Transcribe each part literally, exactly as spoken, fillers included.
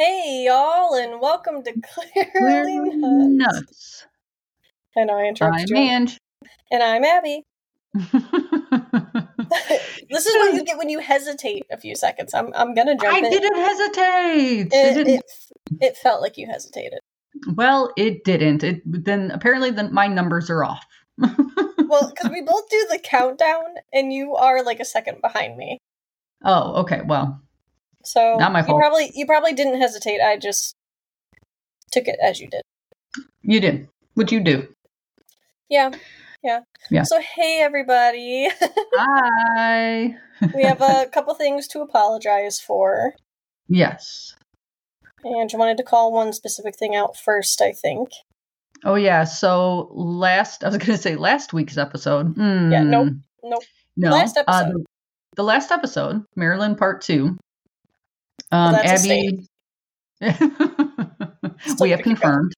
Hey, y'all, and welcome to Clearly Nuts. Nuts. I know I interrupted you. I'm Ange. And I'm Abby. This is what you get when you hesitate a few seconds. I'm I'm going to jump I in. I didn't hesitate. It, didn't. It, it felt like you hesitated. Well, it didn't. It then apparently the, my numbers are off. Well, because we both do the countdown, and you are like a second behind me. Oh, okay. Well, so not my fault. You probably you probably didn't hesitate. I just took it as you did. You did. What you do? Yeah. Yeah. yeah. So, hey, everybody. Hi. We have a couple things to apologize for. Yes. And you wanted to call one specific thing out first, I think. Oh, yeah. So last, I was going to say last week's episode. Mm, yeah. Nope. Nope. No. Last episode. Uh, the last episode, Marilyn part two. Um, well, that's Abby. we have confirmed.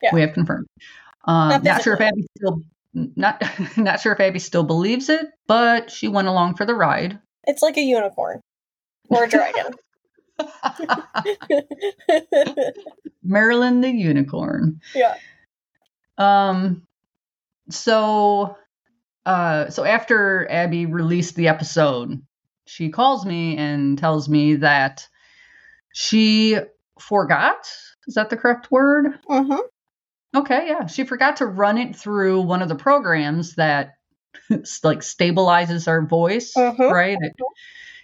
Yeah. We have confirmed. Um, not, not sure if Abby still. Not not sure if Abby still believes it, but she went along for the ride. It's like a unicorn or a dragon. Marilyn the unicorn. Yeah. Um. So, uh, so after Abby released the episode, she calls me and tells me that she forgot. Is that the correct word? Mm-hmm. Okay, yeah. She forgot to run it through one of the programs that like stabilizes our voice, uh-huh. right?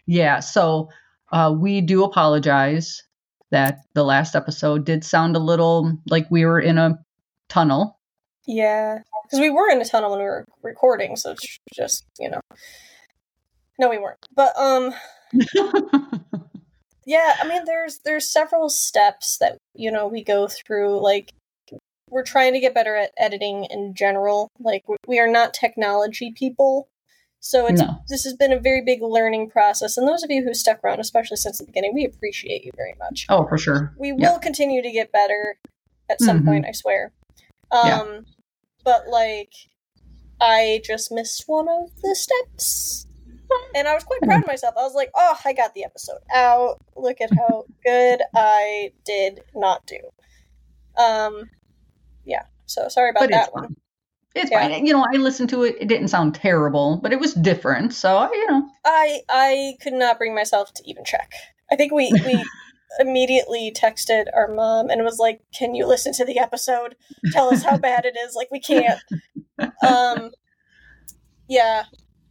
Yeah, so uh, we do apologize that the last episode did sound a little like we were in a tunnel. Yeah, because we were in a tunnel when we were recording, so it's just, you know. No, we weren't. But, um, yeah, I mean, there's there's several steps that, you know, we go through, like, we're trying to get better at editing in general. Like, we are not technology people. So it's no. This has been a very big learning process. And those of you who stuck around, especially since the beginning, we appreciate you very much. Oh, for sure. We yeah. will continue to get better at some mm-hmm. point, I swear. Um, yeah. But, like, I just missed one of the steps. And I was quite proud of myself. I was like, oh, I got the episode out. Look at how good I did not do. Um... Yeah, so sorry about but that it's one. Fine. It's yeah. fine. You know, I listened to it. It didn't sound terrible, but it was different. So, you know. I I could not bring myself to even check. I think we, we immediately texted our mom and was like, can you listen to the episode? Tell us how bad it is. Like, we can't. Um, yeah.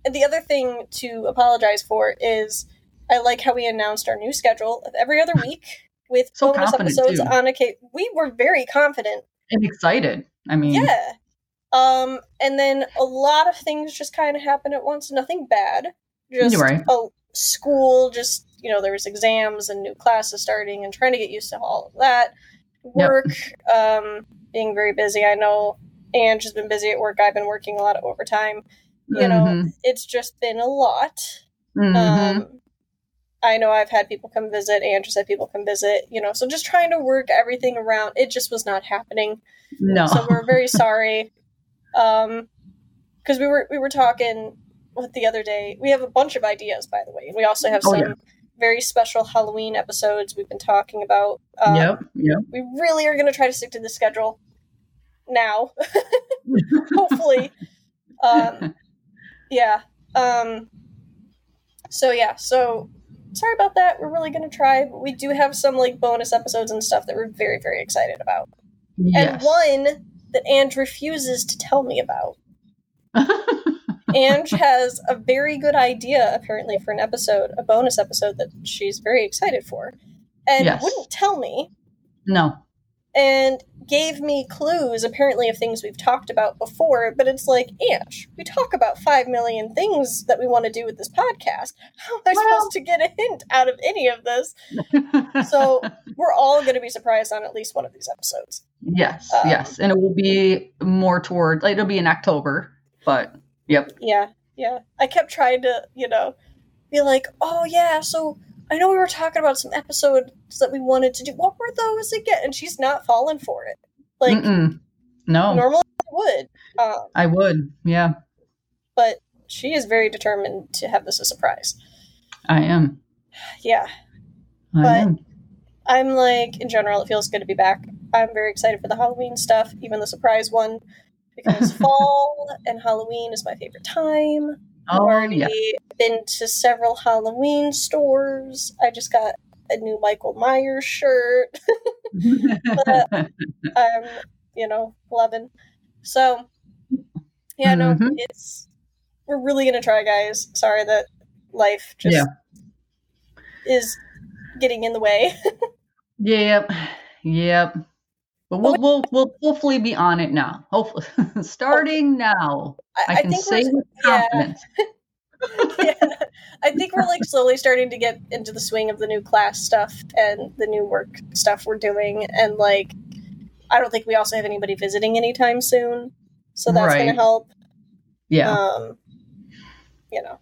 And the other thing to apologize for is I like how we announced our new schedule of every other week with so bonus episodes too. on a case. We were very confident. And excited. I mean, yeah. Um, and then a lot of things just kind of happen at once. Nothing bad. Just right. a school. Just, you know, there was exams and new classes starting and trying to get used to all of that. Work. Yep. Um, being very busy. I know Ange has been busy at work. I've been working a lot of overtime. You mm-hmm. know, it's just been a lot. Mm-hmm. Um, I know I've had people come visit, Andrew said people come visit, you know, so just trying to work everything around. It just was not happening. No. So we're very sorry. Um, because we were, we were talking with the other day, we have a bunch of ideas, by the way. And we also have some oh, yeah. very special Halloween episodes we've been talking about. Um, yep, yep. We really are going to try to stick to the schedule now, hopefully. um, yeah. Um, so yeah, so sorry about that. We're really going to try. But we do have some like bonus episodes and stuff that we're very, very excited about. Yes. And one that Ange refuses to tell me about. Ange has a very good idea, apparently, for an episode, a bonus episode that she's very excited for. And yes. wouldn't tell me. No. And gave me clues, apparently, of things we've talked about before. But it's like, Ange, we talk about five million things that we want to do with this podcast. How am I well, supposed to get a hint out of any of this? So we're all going to be surprised on at least one of these episodes. Yes, um, yes. And it will be more toward, like, it'll be in October, but yep. Yeah, yeah. I kept trying to, you know, be like, oh, yeah, so I know we were talking about some episodes that we wanted to do. What were those again? And she's not falling for it. Like, Mm-mm. no. Normally I would. Um, I would, yeah. But she is very determined to have this a surprise. I am. Yeah. I but am. I'm like, in general, it feels good to be back. I'm very excited for the Halloween stuff, even the surprise one, because fall and Halloween is my favorite time. Oh, I've already yeah. been to several Halloween stores. I just got a new Michael Myers shirt that I'm, you know, loving. So, yeah, no, mm-hmm. it's, we're really going to try, guys. Sorry that life just yeah. is getting in the way. Yep. Yep. But we'll, we'll, we'll hopefully be on it now. Hopefully starting now. I, I can say with confidence. Yeah. yeah. I think we're like slowly starting to get into the swing of the new class stuff and the new work stuff we're doing. And like, I don't think we also have anybody visiting anytime soon. So that's right. going to help. Yeah. Um, you know,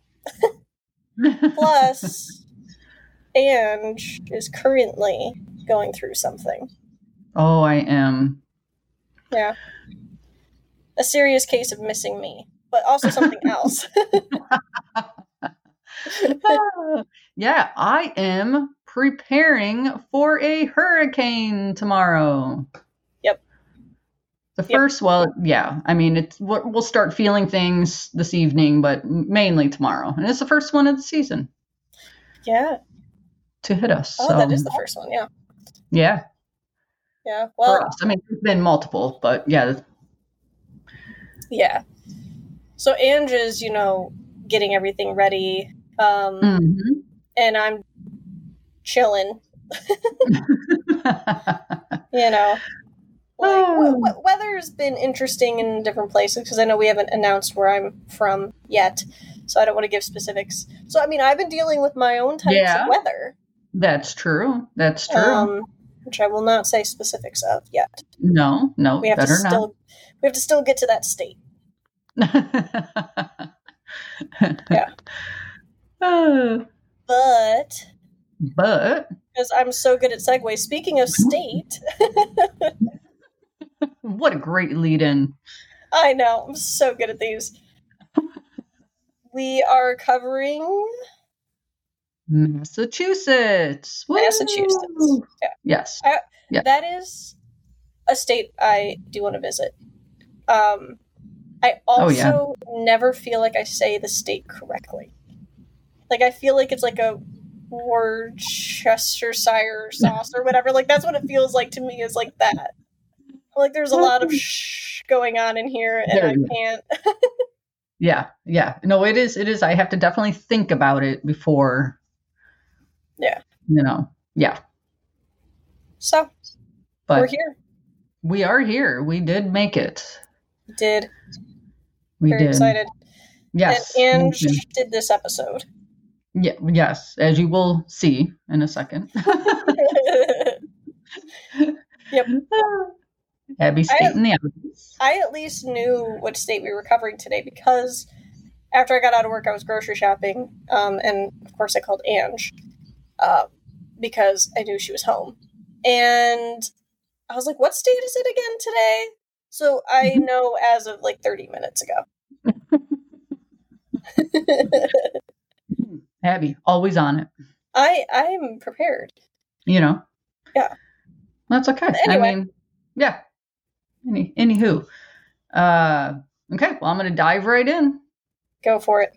plus Ange is currently going through something. Oh, I am. Yeah. A serious case of missing me, but also something else. Yeah, I am preparing for a hurricane tomorrow. Yep. The yep. first, well, yeah, I mean, it's we'll start feeling things this evening, but mainly tomorrow. And it's the first one of the season. Yeah. To hit us. Oh, so. That is the first one, yeah. Yeah. Yeah, well, I mean, there's been multiple, but yeah. Yeah. So Ange is, you know, getting everything ready. Um, mm-hmm. And I'm chilling. You know, like, w- w- weather's been interesting in different places because I know we haven't announced where I'm from yet. So I don't want to give specifics. So, I mean, I've been dealing with my own types yeah. of weather. That's true. That's true. Um, which I will not say specifics of yet. No, no, we have better to still, not. We have to still get to that state. Yeah. Uh, but. But. Because I'm so good at segues. Speaking of state. What a great lead in. I know. I'm so good at these. We are covering... Massachusetts. Woo! Massachusetts. Yeah. Yes. I, yeah. That is a state I do want to visit. Um, I also oh, yeah. never feel like I say the state correctly. Like, I feel like it's like a Worcestershire sauce or whatever. Like, that's what it feels like to me, is like that. Like, there's a lot of shh going on in here, and there I can't. Yeah. Yeah. No, it is. It is. I have to definitely think about it before... Yeah. You know, yeah. So, but we're here. We are here. We did make it. Did. We Very did. excited. Yes. And Ange did. did this episode. Yeah. Yes. As you will see in a second. Yep. Abby State I, in the office. I at least knew what state we were covering today because after I got out of work, I was grocery shopping. Um, and of course I called Ange. Uh, because I knew she was home. And I was like, what state is it again today? So I know as of like thirty minutes ago. Abby, always on it. I, I'm prepared. You know? Yeah. That's okay. Anyway. I mean, yeah. Any, anywho. Uh, okay, well, I'm going to dive right in. Go for it.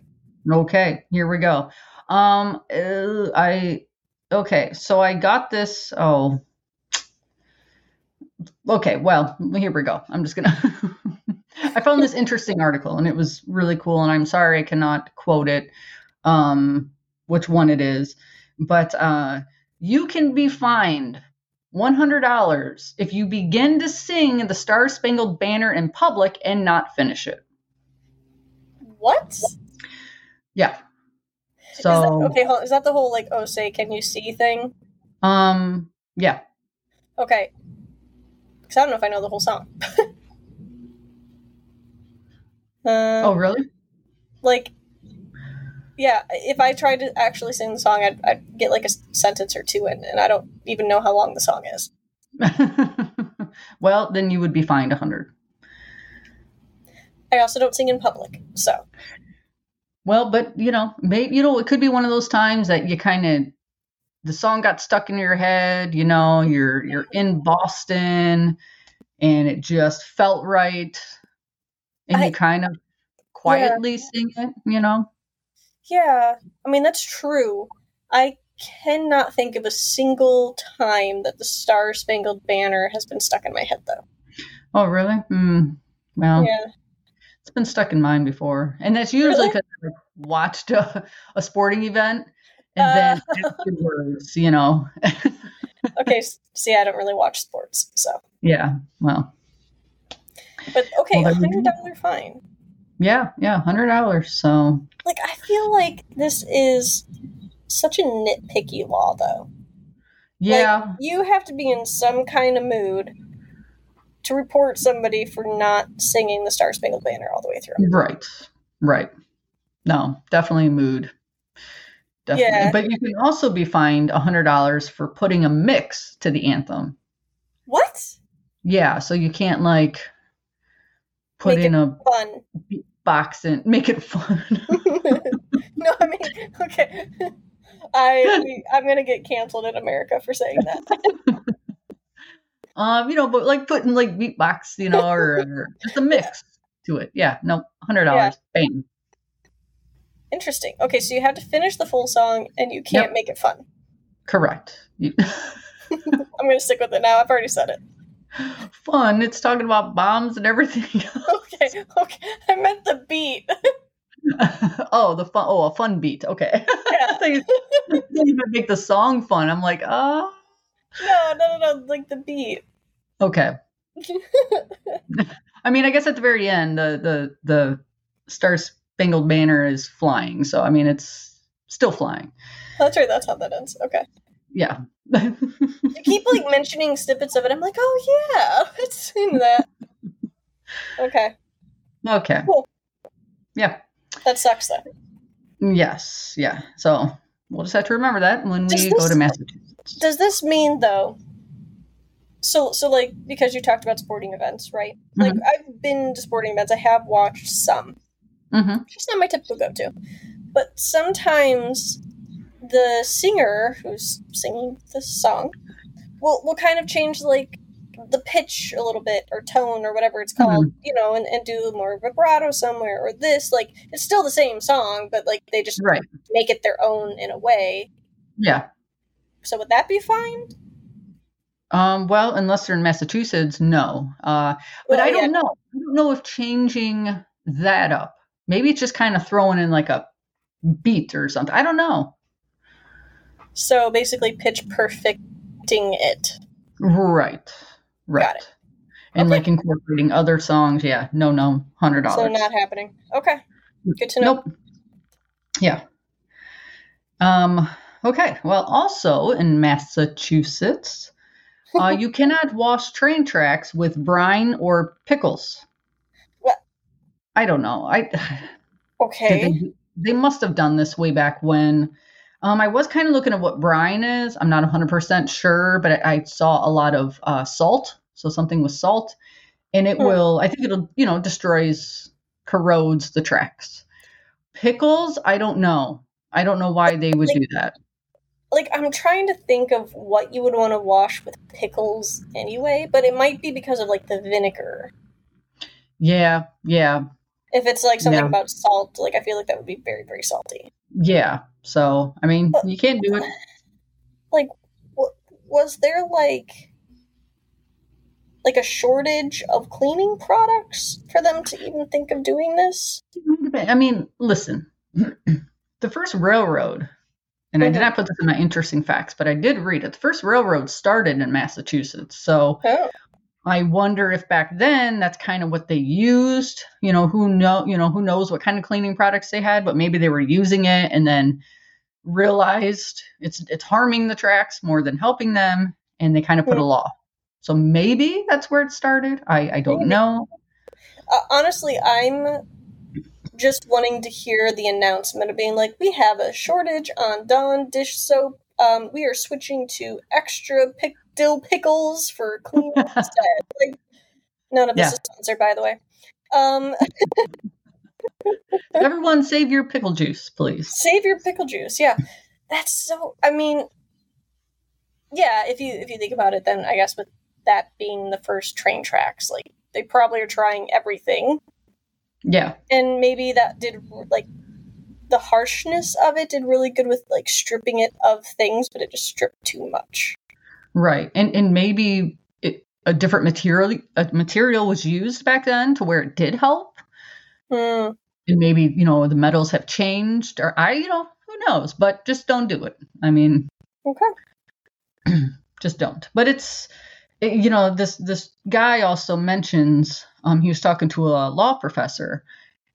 Okay, here we go. Um, uh, I... Okay, so I got this. Oh, okay. Well, here we go. I'm just gonna. I found this interesting article, and it was really cool. And I'm sorry I cannot quote it, um, which one it is. But uh, you can be fined one hundred dollars if you begin to sing the Star-Spangled Banner in public and not finish it. What? Yeah. So is that, okay, hold, is that the whole like "oh say can you see" thing? Um, yeah. Okay, because I don't know if I know the whole song. um, oh, really? Like, yeah. If I tried to actually sing the song, I'd, I'd get like a sentence or two in, and I don't even know how long the song is. Well, then you would be fined a hundred. I also don't sing in public, so. Well, but, you know, maybe, you know, it could be one of those times that you kind of the song got stuck in your head, you know, you're you're in Boston and it just felt right. And I, you kind of quietly yeah. sing it, you know? Yeah. I mean, that's true. I cannot think of a single time that the Star-Spangled Banner has been stuck in my head, though. Oh, really? Hmm. Well, yeah. It's been stuck in mine before. And that's usually because really? I watched a, a sporting event and uh, then afterwards, you know. Okay. See, I don't really watch sports, so. Yeah. Well. But, okay, well, one hundred dollars fine. Yeah. Yeah. one hundred dollars. So. Like, I feel like this is such a nitpicky law, though. Yeah. Like, you have to be in some kind of mood to report somebody for not singing the Star-Spangled Banner all the way through. Right. Right. No, definitely mood. Definitely. Yeah. But you can also be fined one hundred dollars for putting a mix to the anthem. What? Yeah. So you can't, like, put make in a fun box and make it fun. No, I mean, okay. I, we, I'm going to get canceled in America for saying that. Um, you know, but like putting like beatbox, you know, or, or just a mix to it. Yeah, no, one hundred dollars. Yeah. Bang. Interesting. Okay, so you have to finish the full song and you can't yep. make it fun. Correct. You- I'm going to stick with it now. I've already said it. Fun. It's talking about bombs and everything else. Okay, okay. I meant the beat. oh, the fun. Oh, a fun beat. Okay. Yeah. They didn't even make the song fun. I'm like, ah. Oh. No, no, no, no, like the beat. Okay. I mean, I guess at the very end, the the, the Star-Spangled Banner is flying. So, I mean, it's still flying. That's right. That's how that ends. Okay. Yeah. You keep, like, mentioning snippets of it. I'm like, oh, yeah, I've seen that. Okay. Okay. Cool. Yeah. That sucks, though. Yes. Yeah. So, we'll just have to remember that when Does we this- go to Massachusetts. Does this mean, though, so, so like, because you talked about sporting events, right? Mm-hmm. Like, I've been to sporting events. I have watched some. Mm-hmm. It's not my typical go-to. But sometimes the singer who's singing the song will, will kind of change, like, the pitch a little bit or tone or whatever it's called, mm-hmm. you know, and, and do more vibrato somewhere or this. Like, it's still the same song, but, like, they just right. make it their own in a way. Yeah. So would that be fined? Um, well, unless they're in Massachusetts, no. Uh, but well, I don't yeah. know. I don't know if changing that up. Maybe it's just kind of throwing in like a beat or something. I don't know. So basically pitch perfecting it. Right. Right. Got it. And okay. like incorporating other songs. Yeah. No, no. one hundred dollars. So not happening. Okay. Good to know. Nope. Yeah. Um... Okay. Well, also in Massachusetts, uh, you cannot wash train tracks with brine or pickles. What? I don't know. I Okay. They, they must have done this way back when. Um, I was kind of looking at what brine is. I'm not one hundred percent sure, but I, I saw a lot of uh, salt. So something with salt. And it hmm. will, I think it'll, you know, destroys, corrodes the tracks. Pickles, I don't know. I don't know why they would like, do that. Like, I'm trying to think of what you would want to wash with pickles anyway, but it might be because of, like, the vinegar. Yeah, yeah. If it's, like, something yeah. about salt, like, I feel like that would be very, very salty. Yeah, so, I mean, but, you can't do it. Like, w- was there, like, like, a shortage of cleaning products for them to even think of doing this? I mean, listen. The first railroad, and mm-hmm. I did not put this in my interesting facts, but I did read it. The first railroad started in Massachusetts. So oh. I wonder if back then that's kind of what they used. You know, who know, you know, who knows what kind of cleaning products they had, but maybe they were using it and then realized it's it's harming the tracks more than helping them, and they kind of put mm-hmm. a law. So maybe that's where it started. I, I don't maybe. know. Uh, honestly, I'm just wanting to hear the announcement of being like, we have a shortage on Dawn dish soap. Um, we are switching to extra pick- dill pickles for clean instead. Like, none of this yeah. is sponsored, by the way. Um, Everyone save your pickle juice, please. Save your pickle juice, yeah. That's so, I mean, yeah, if you if you think about it, then I guess with that being the first train tracks, like they probably are trying everything. Yeah. And maybe that did, like, the harshness of it did really good with, like, stripping it of things, but it just stripped too much. Right. And and maybe it, a different material a material was used back then to where it did help. Mm. And maybe, you know, the metals have changed, or I, you know, who knows, but just don't do it. I mean, okay. Just don't. But it's, it, you know, this, this guy also mentions, um, he was talking to a law professor,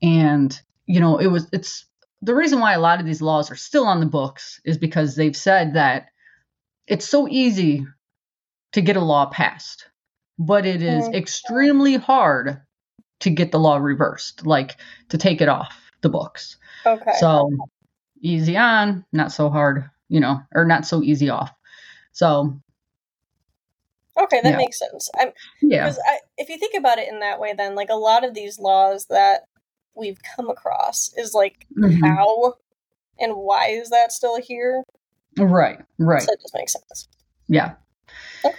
and, you know, it was, it's the reason why a lot of these laws are still on the books is because they've said that it's so easy to get a law passed, but it is extremely hard to get the law reversed, like to take it off the books. Okay. So easy on, not so hard, you know, or not so easy off. So. Okay. That yeah. makes sense. I'm, yeah. Because I, if you think about it in that way, then like a lot of these laws that we've come across is like, mm-hmm. how and why is that still here? Right. Right. So that just makes sense. Yeah. Okay.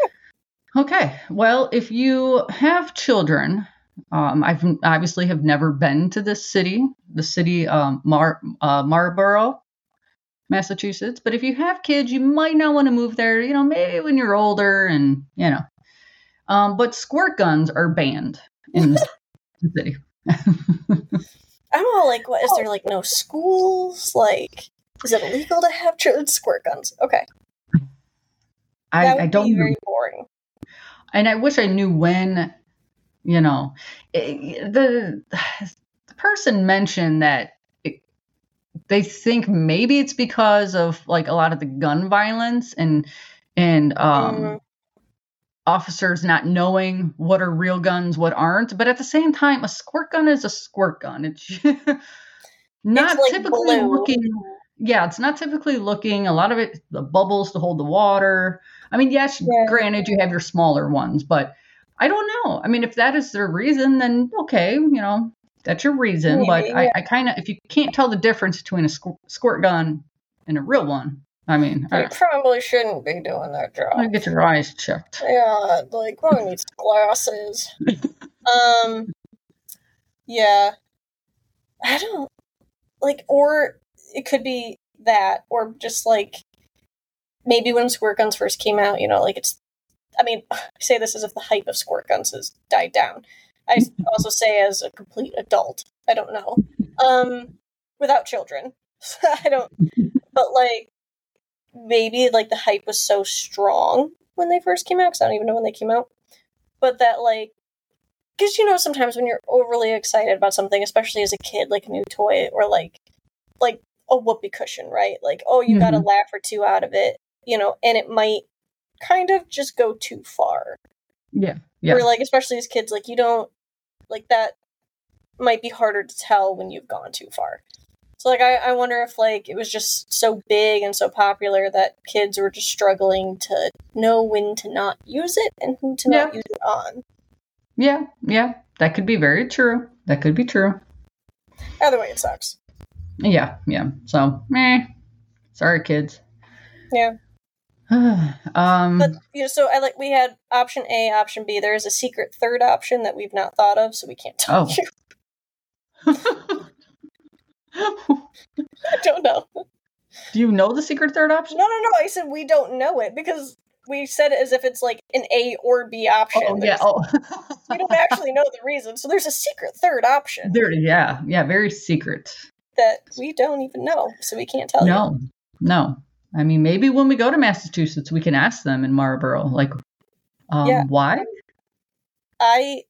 Okay. Well, if you have children, Um, I've obviously have never been to this city, the city, um, Mar- uh, Marlborough, Massachusetts. But if you have kids, you might not want to move there, you know, maybe when you're older and, you know, um, but squirt guns are banned in the city. I'm all like, what is there like no schools? Like, is it illegal to have children? Squirt guns. Okay. I, that would I don't be very boring. And I wish I knew when. You know, it, the, the person mentioned that it, they think maybe it's because of like a lot of the gun violence and and um, mm. officers not knowing what are real guns, what aren't. But at the same time, a squirt gun is a squirt gun. It's not it's like typically blue. looking. Yeah, it's not typically looking. A lot of it, the bubbles to hold the water. I mean, yes, yeah. granted, you have your smaller ones, but. I don't know. I mean, if that is their reason, then okay, you know, that's your reason. Yeah, but yeah. I, I kind of, if you can't tell the difference between a squ- squirt gun and a real one, I mean. You I, probably shouldn't be doing that job. I get your eyes checked. Yeah, like, one needs glasses. um, yeah. I don't, like, or it could be that, or just like, maybe when squirt guns first came out, you know, like it's, I mean, I say this as if the hype of squirt guns has died down. I also say as a complete adult. I don't know. Um, without children. I don't. But, like, maybe, like, the hype was so strong when they first came out, because I don't even know when they came out. But that, like, because, you know, sometimes when you're overly excited about something, especially as a kid, like a new toy or, like, like a whoopee cushion, right? Like, oh, you mm-hmm. got a laugh or two out of it, you know, and it might kind of just go too far. Yeah. Yeah. Or like, especially as kids, like you don't like that might be harder to tell when you've gone too far. So like, I, I wonder if like, it was just so big and so popular that kids were just struggling to know when to not use it and who to yeah. not use it on. Yeah. Yeah. That could be very true. That could be true. Either way, it sucks. Yeah. Yeah. So, meh. Sorry, kids. Yeah. um but you know, so I like we had option A, option B. There is a secret third option that we've not thought of, so we can't tell oh. you. I don't know. Do you know the secret third option? No, no, no. I said we don't know it because we said it as if it's like an A or B option. Oh, yeah. Oh. We don't actually know the reason. So there's a secret third option. There, yeah, yeah, very secret that we don't even know, so we can't tell no. you. No, no. I mean, maybe when we go to Massachusetts, we can ask them in Marlborough, like, um, yeah. why? I,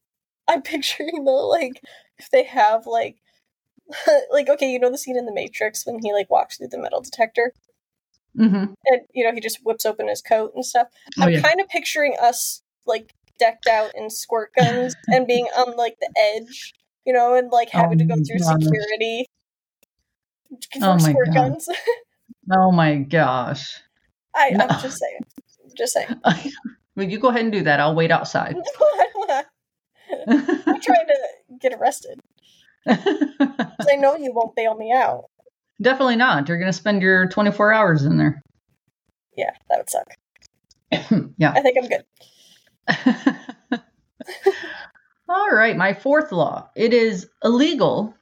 I'm picturing though, like, if they have like, like, okay, you know the scene in The Matrix when he like walks through the metal detector, mm-hmm. and you know he just whips open his coat and stuff. Oh, I'm yeah. kind of picturing us like decked out in squirt guns and being on like the edge, you know, and like having oh, to go through gosh. security for oh, squirt God. guns. Oh my gosh. I, I'm just saying. Just saying. Well, you go ahead and do that. I'll wait outside. No, I don't wanna. I'm trying to get arrested. I know you won't bail me out. Definitely not. You're going to spend your twenty-four hours in there. Yeah, that would suck. Yeah. I think I'm good. All right. My fourth law. It is illegal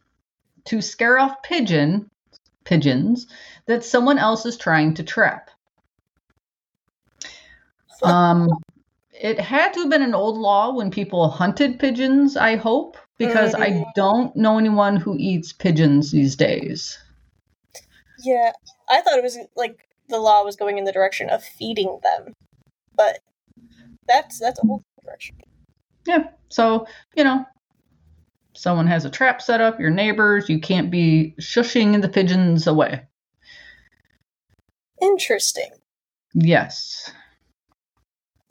to scare off pigeon pigeons that someone else is trying to trap. Um, it had to have been an old law when people hunted pigeons, I hope, because mm. I don't know anyone who eats pigeons these days. Yeah, I thought it was like the law was going in the direction of feeding them, but that's that's a whole direction. Yeah, so, you know, someone has a trap set up, your neighbors, you can't be shushing the pigeons away. Interesting. Yes.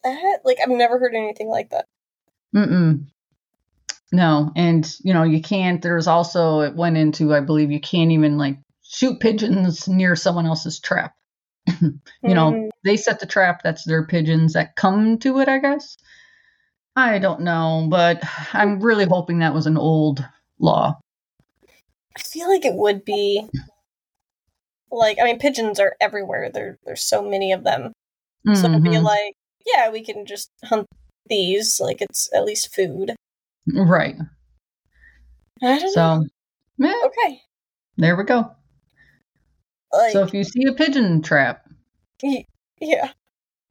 That, like, I've never heard anything like that. Mm-mm. No, and, you know, you can't, there's also, it went into, I believe, you can't even, like, shoot pigeons near someone else's trap. you mm. know, they set the trap, that's their pigeons that come to it, I guess. I don't know, but I'm really hoping that was an old law. I feel like it would be. Like, I mean, pigeons are everywhere. There, there's so many of them. Mm-hmm. So it'd be like, yeah, we can just hunt these. Like, it's at least food. Right. I don't so, know. Eh, okay. There we go. Like, so if you see a pigeon trap. Yeah.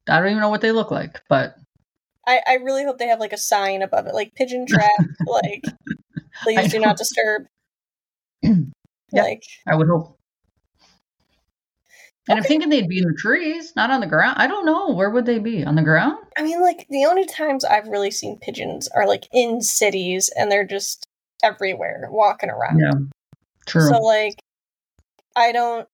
I don't even know what they look like, but. I, I really hope they have, like, a sign above it, like, pigeon trap, like, please do not disturb. Yeah, like, I would hope. And okay. I'm thinking they'd be in the trees, not on the ground. I don't know. Where would they be? On the ground? I mean, like, the only times I've really seen pigeons are, like, in cities, and they're just everywhere, walking around. Yeah, true. So, like, I don't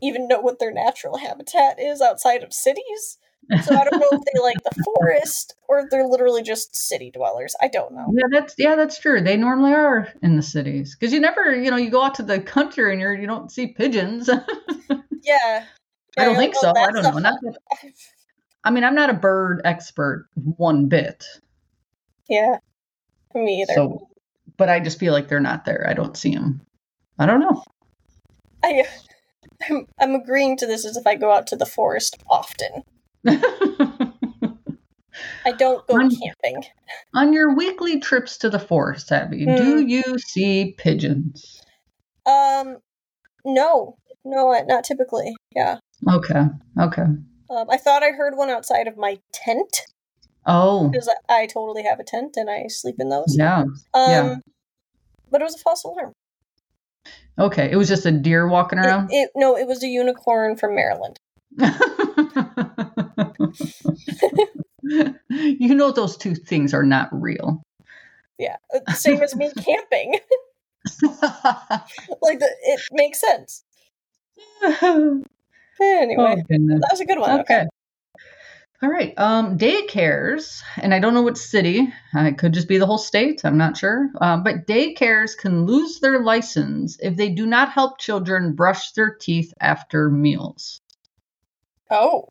even know what their natural habitat is outside of cities. So I don't know if they like the forest or if they're literally just city dwellers. I don't know. Yeah, that's yeah, that's true. They normally are in the cities because you never, you know, you go out to the country and you're you don't see pigeons. yeah, I don't I think so. I don't know. Not that, I mean, I'm not a bird expert one bit. Yeah, me either. So, but I just feel like they're not there. I don't see them. I don't know. I I'm, I'm agreeing to this as if I go out to the forest often. I don't go on, camping. On your weekly trips to the forest, Abby, mm. do you see pigeons? Um, no, no, not typically. Yeah. Okay. Okay. Um, I thought I heard one outside of my tent. Oh. Because I, I totally have a tent and I sleep in those. Yeah. Um, yeah. But it was a false alarm. Okay, it was just a deer walking around. It, it, no, it was a unicorn from Maryland. You know those two things are not real. Yeah, same as me camping. Like the, it makes sense. Anyway, oh, that was a good one. Okay. okay. All right. Um, daycares, and I don't know what city. It could just be the whole state. I'm not sure. Um, but daycares can lose their license if they do not help children brush their teeth after meals. Oh.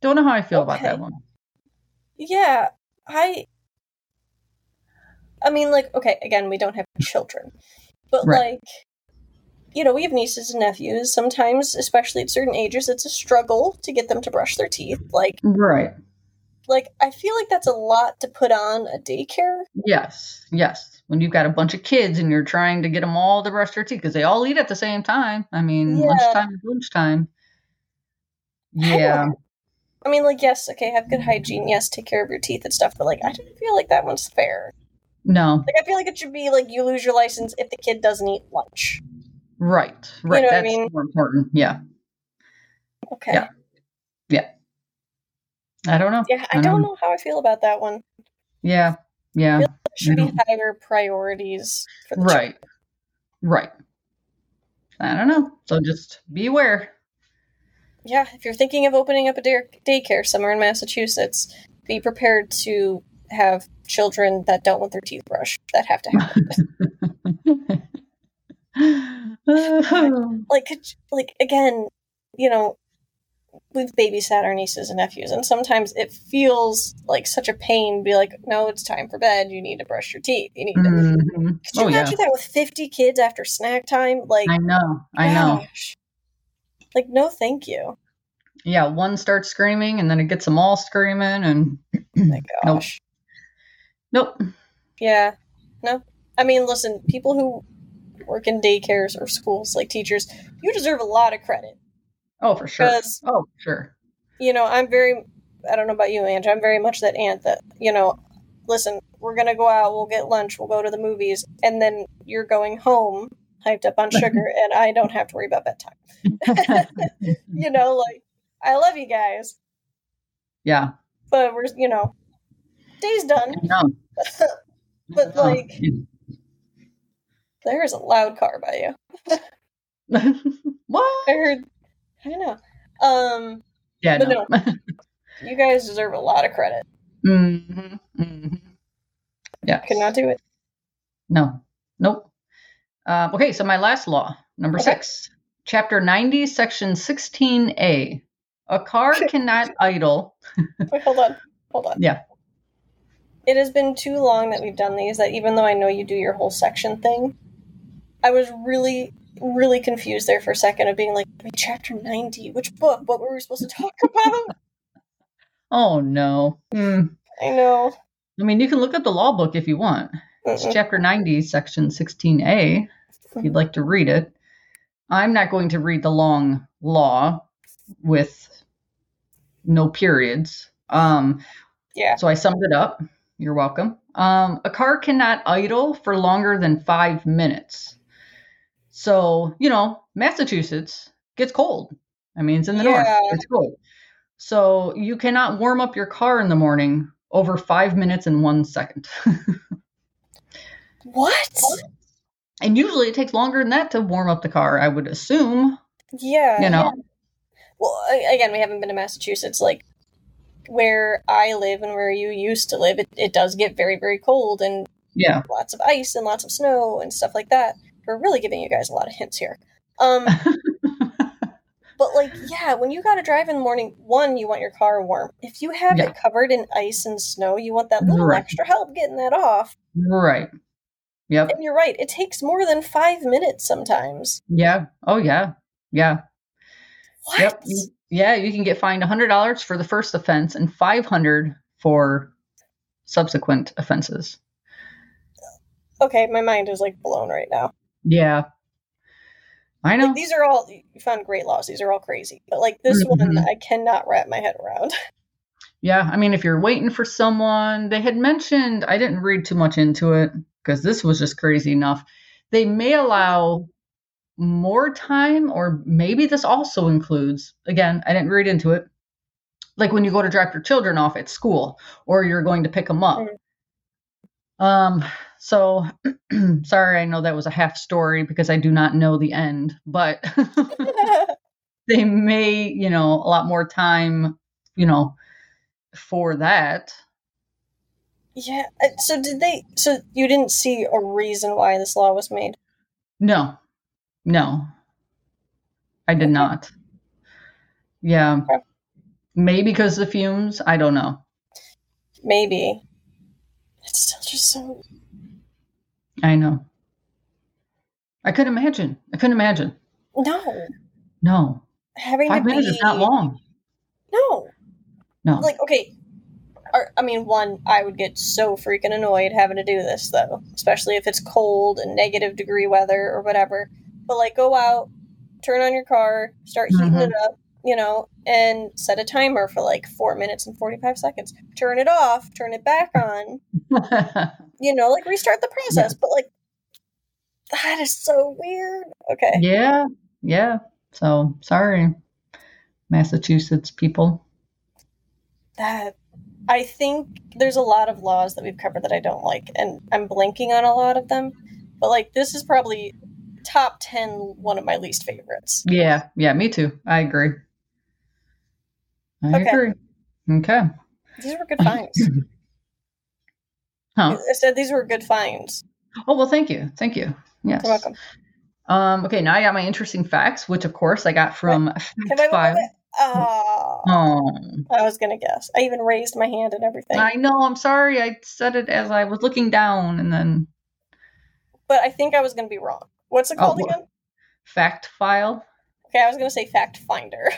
Don't know how I feel okay. about that one. Yeah, I. I mean, like, okay, again, we don't have children, but right. like. You know, we have nieces and nephews. Sometimes, especially at certain ages, it's a struggle to get them to brush their teeth. Like, right. Like, I feel like that's a lot to put on a daycare. Yes, yes. When you've got a bunch of kids and you're trying to get them all to brush their teeth because they all eat at the same time. I mean, yeah. lunchtime is lunchtime. Yeah. I, I mean, like, yes, okay, have good hygiene. Yes, take care of your teeth and stuff. But, like, I don't feel like that one's fair. No. Like, I feel like it should be, like, you lose your license if the kid doesn't eat lunch. Right, right. You know That's I mean? more important. Yeah. Okay. Yeah. yeah. I don't know. Yeah, I, I don't know. know how I feel about that one. Yeah, yeah. I feel like there should be higher priorities for the Right, children. right. I don't know. So just be aware. Yeah, if you're thinking of opening up a day- daycare somewhere in Massachusetts, be prepared to have children that don't want their teeth brushed that have to happen. like like again, you know, we've babysat our nieces and nephews, and sometimes it feels like such a pain to be like, no, it's time for bed. You need to brush your teeth. You need to. Mm-hmm. Could you oh, imagine yeah. that with fifty kids after snack time? Like, I know, I gosh. know. Like, no, thank you. Yeah, one starts screaming, and then it gets them all screaming, and oh my gosh, nope. nope. Yeah, no. I mean, listen, people who work in daycares or schools, like teachers, you deserve a lot of credit. Oh, for sure. Oh, sure. You know, I'm very, I don't know about you, Ange, I'm very much that aunt that, you know, listen, we're going to go out, we'll get lunch, we'll go to the movies, and then you're going home hyped up on sugar, and I don't have to worry about bedtime. You know, like, I love you guys. Yeah. But we're, you know, day's done. No. But, like, there's a loud car by you. What? I heard... I know. Um, yeah, but no. no, you guys deserve a lot of credit. Mm-hmm. Mm-hmm. Yeah. Could not do it. No. Nope. Uh, okay, so my last law, number okay. six, Chapter ninety, Section sixteen A. A car cannot idle. Wait, hold on. Hold on. Yeah. It has been too long that we've done these that even though I know you do your whole section thing, I was really... really confused there for a second of being like, chapter ninety, which book? What were we supposed to talk about? Oh, no. Mm. I know. I mean, you can look at the law book if you want. Mm-mm. It's chapter ninety, section sixteen A, if you'd like to read it. I'm not going to read the long law with no periods. Um, yeah. So I summed it up. You're welcome. Um, a car cannot idle for longer than five minutes. So, you know, Massachusetts gets cold. I mean, it's in the yeah. north. It's cold. So you cannot warm up your car in the morning over five minutes and one second. What? And usually it takes longer than that to warm up the car, I would assume. Yeah. You know. Yeah. Well, again, we haven't been to Massachusetts. Like, where I live and where you used to live, it, it does get very, very cold. And yeah. lots of ice and lots of snow and stuff like that. We're really giving you guys a lot of hints here. Um, but, like, yeah, when you got to drive in the morning, one, you want your car warm. If you have yeah. it covered in ice and snow, you want that little right. extra help getting that off. Right. Yep. And you're right. It takes more than five minutes sometimes. Yeah. Oh, yeah. Yeah. What? Yep. Yeah, you can get fined one hundred dollars for the first offense and five hundred dollars for subsequent offenses. Okay, my mind is, like, blown right now. Yeah. I know. Like, these are all, you found great laws. These are all crazy. But, like, this mm-hmm. one, I cannot wrap my head around. Yeah. I mean, if you're waiting for someone, they had mentioned, I didn't read too much into it because this was just crazy enough. They may allow more time, or maybe this also includes, again, I didn't read into it. Like when you go to drop your children off at school or you're going to pick them up. Mm-hmm. Um, So, sorry, I know that was a half story because I do not know the end, but they may, you know, a lot more time, you know, for that. Yeah. So did they, so you didn't see a reason why this law was made? No, no, I did okay. not. Yeah. Okay. Maybe because of the fumes. I don't know. Maybe. It's still just so... I know. I couldn't imagine. I couldn't imagine. No. No. Having Five to minutes be... is not long. No. No. Like, okay. Or, I mean, one, I would get so freaking annoyed having to do this, though. Especially if it's cold and negative degree weather or whatever. But, like, go out, turn on your car, start heating mm-hmm. it up, you know, and set a timer for, like, four minutes and forty-five seconds. Turn it off. Turn it back on. You know, like, restart the process, yeah. but, like, that is so weird. Okay. Yeah. Yeah. So, sorry, Massachusetts people. That, I think there's a lot of laws that we've covered that I don't like, and I'm blanking on a lot of them, but, like, this is probably top ten, one of my least favorites. Yeah. Yeah, me too. I agree. I okay. agree. Okay. These were good finds. Huh. I said these were good finds. Oh, well, thank you. Thank you. Yes. You're welcome. Um, okay, now I got my interesting facts, which, of course, I got from Fact File. Oh, um, I was going to guess. I even raised my hand and everything. I know. I'm sorry. I said it as I was looking down and then. But I think I was going to be wrong. What's it called oh, again? Fact file. Okay. I was going to say fact finder.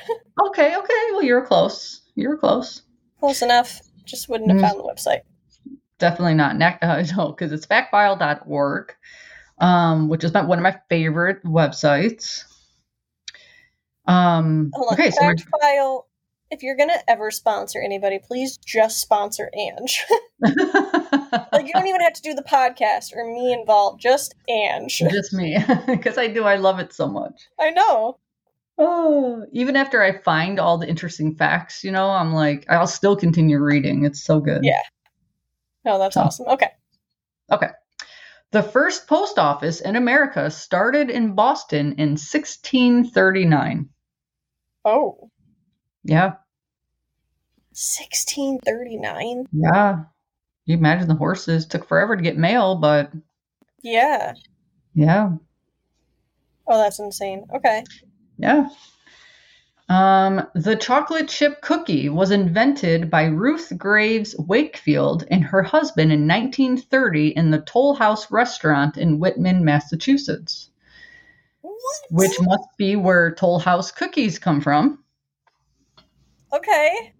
Okay. Okay. Well, you were close. You were close. Close enough. Just wouldn't have mm. found the website. Definitely not. Uh, no, because it's fact file dot org, um, which is my, one of my favorite websites. Um, Hold on. Okay, Fact so File, if you're going to ever sponsor anybody, please just sponsor Ange. Like, you don't even have to do the podcast or me involved, just Ange. Just me, because I do. I love it so much. I know. Oh, even after I find all the interesting facts, you know, I'm like, I'll still continue reading. It's so good. Yeah. No, that's so awesome. Okay. Okay. The first post office in America started in Boston in sixteen thirty-nine. Oh. Yeah. sixteen thirty-nine? Yeah. You imagine the horses. Took forever to get mail, but. Yeah. Yeah. Oh, that's insane. Okay. Yeah. Um, the chocolate chip cookie was invented by Ruth Graves Wakefield and her husband in nineteen thirty in the Toll House restaurant in Whitman, Massachusetts. What? Which must be where Toll House cookies come from. Okay.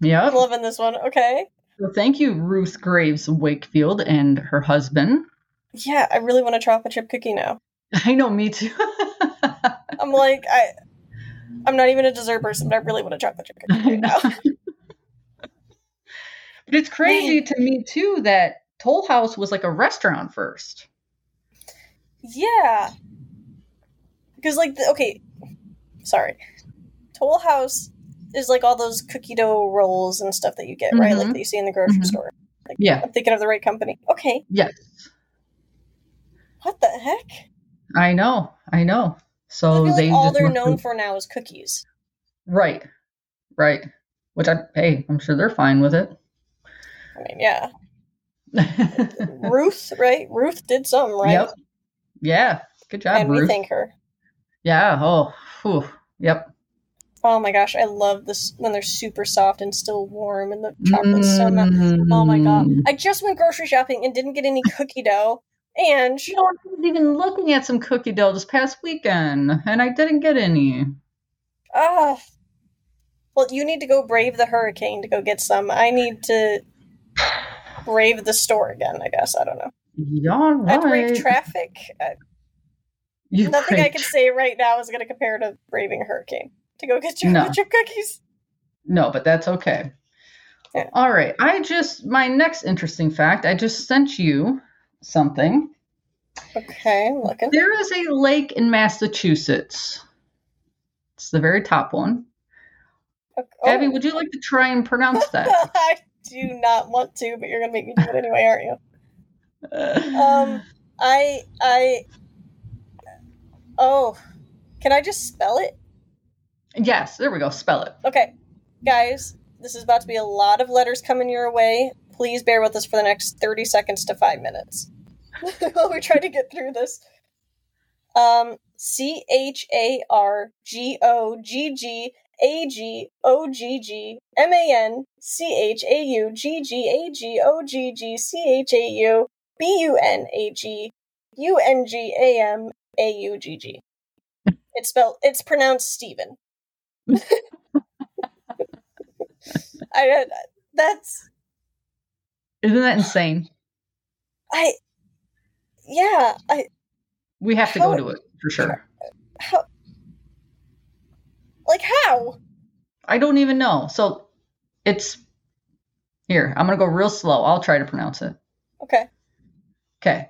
Yeah. I'm loving this one. Okay. So thank you, Ruth Graves Wakefield and her husband. Yeah, I really want a chocolate chip cookie now. I know, me too. I'm like, I, I'm not even a dessert person, but I really want a chocolate chip cookie right now. But it's crazy to me, too, that Toll House was like a restaurant first. Yeah. Because, like, the, okay, sorry. Toll House is like all those cookie dough rolls and stuff that you get, mm-hmm. right? Like that you see in the grocery mm-hmm. store. Like, yeah. I'm thinking of the right company. Okay. Yes. What the heck? I know. I know. So like they all they're known for now is cookies. Right. Right. Which I, hey, I'm sure they're fine with it. I mean, yeah. Ruth, right? Ruth did some, right? Yep. Yeah. Good job, and Ruth. And we thank her. Yeah. Oh, whew. Yep. Oh my gosh. I love this when they're super soft and still warm and the chocolate's mm-hmm. so nice. Oh my God. I just went grocery shopping and didn't get any cookie dough. And you know, I was even looking at some cookie dough this past weekend, and I didn't get any. Ah, uh, well, you need to go brave the hurricane to go get some. I need to brave the store again. I guess I don't know. You're right. I brave traffic. I, nothing brave I can say right now is going to compare to braving a hurricane to go get your, no. get your cookies. No, but that's okay. Yeah. All right. I just my next interesting fact. I just sent you. Something. Okay, looking. There is a lake in Massachusetts. It's the very top one. Okay. Oh. Abby, would you like to try and pronounce that? I do not want to, but you're going to make me do it anyway, aren't you? Um, I, I, oh, can I just spell it? Yes, there we go. Spell it. Okay, guys, this is about to be a lot of letters coming your way. Please bear with us for the next thirty seconds to five minutes while we try to get through this. Um, C H A R G O G G A G O G G M A N C H A U G G A G O G G C H A U B U N A G U N G A M A U G G. It's spelled, it's pronounced Stephen. I, that's, Isn't that insane? I, yeah, I. We have to how, go to it for sure. How? Like how? I don't even know. So, it's here. I'm gonna go real slow. I'll try to pronounce it. Okay. Okay.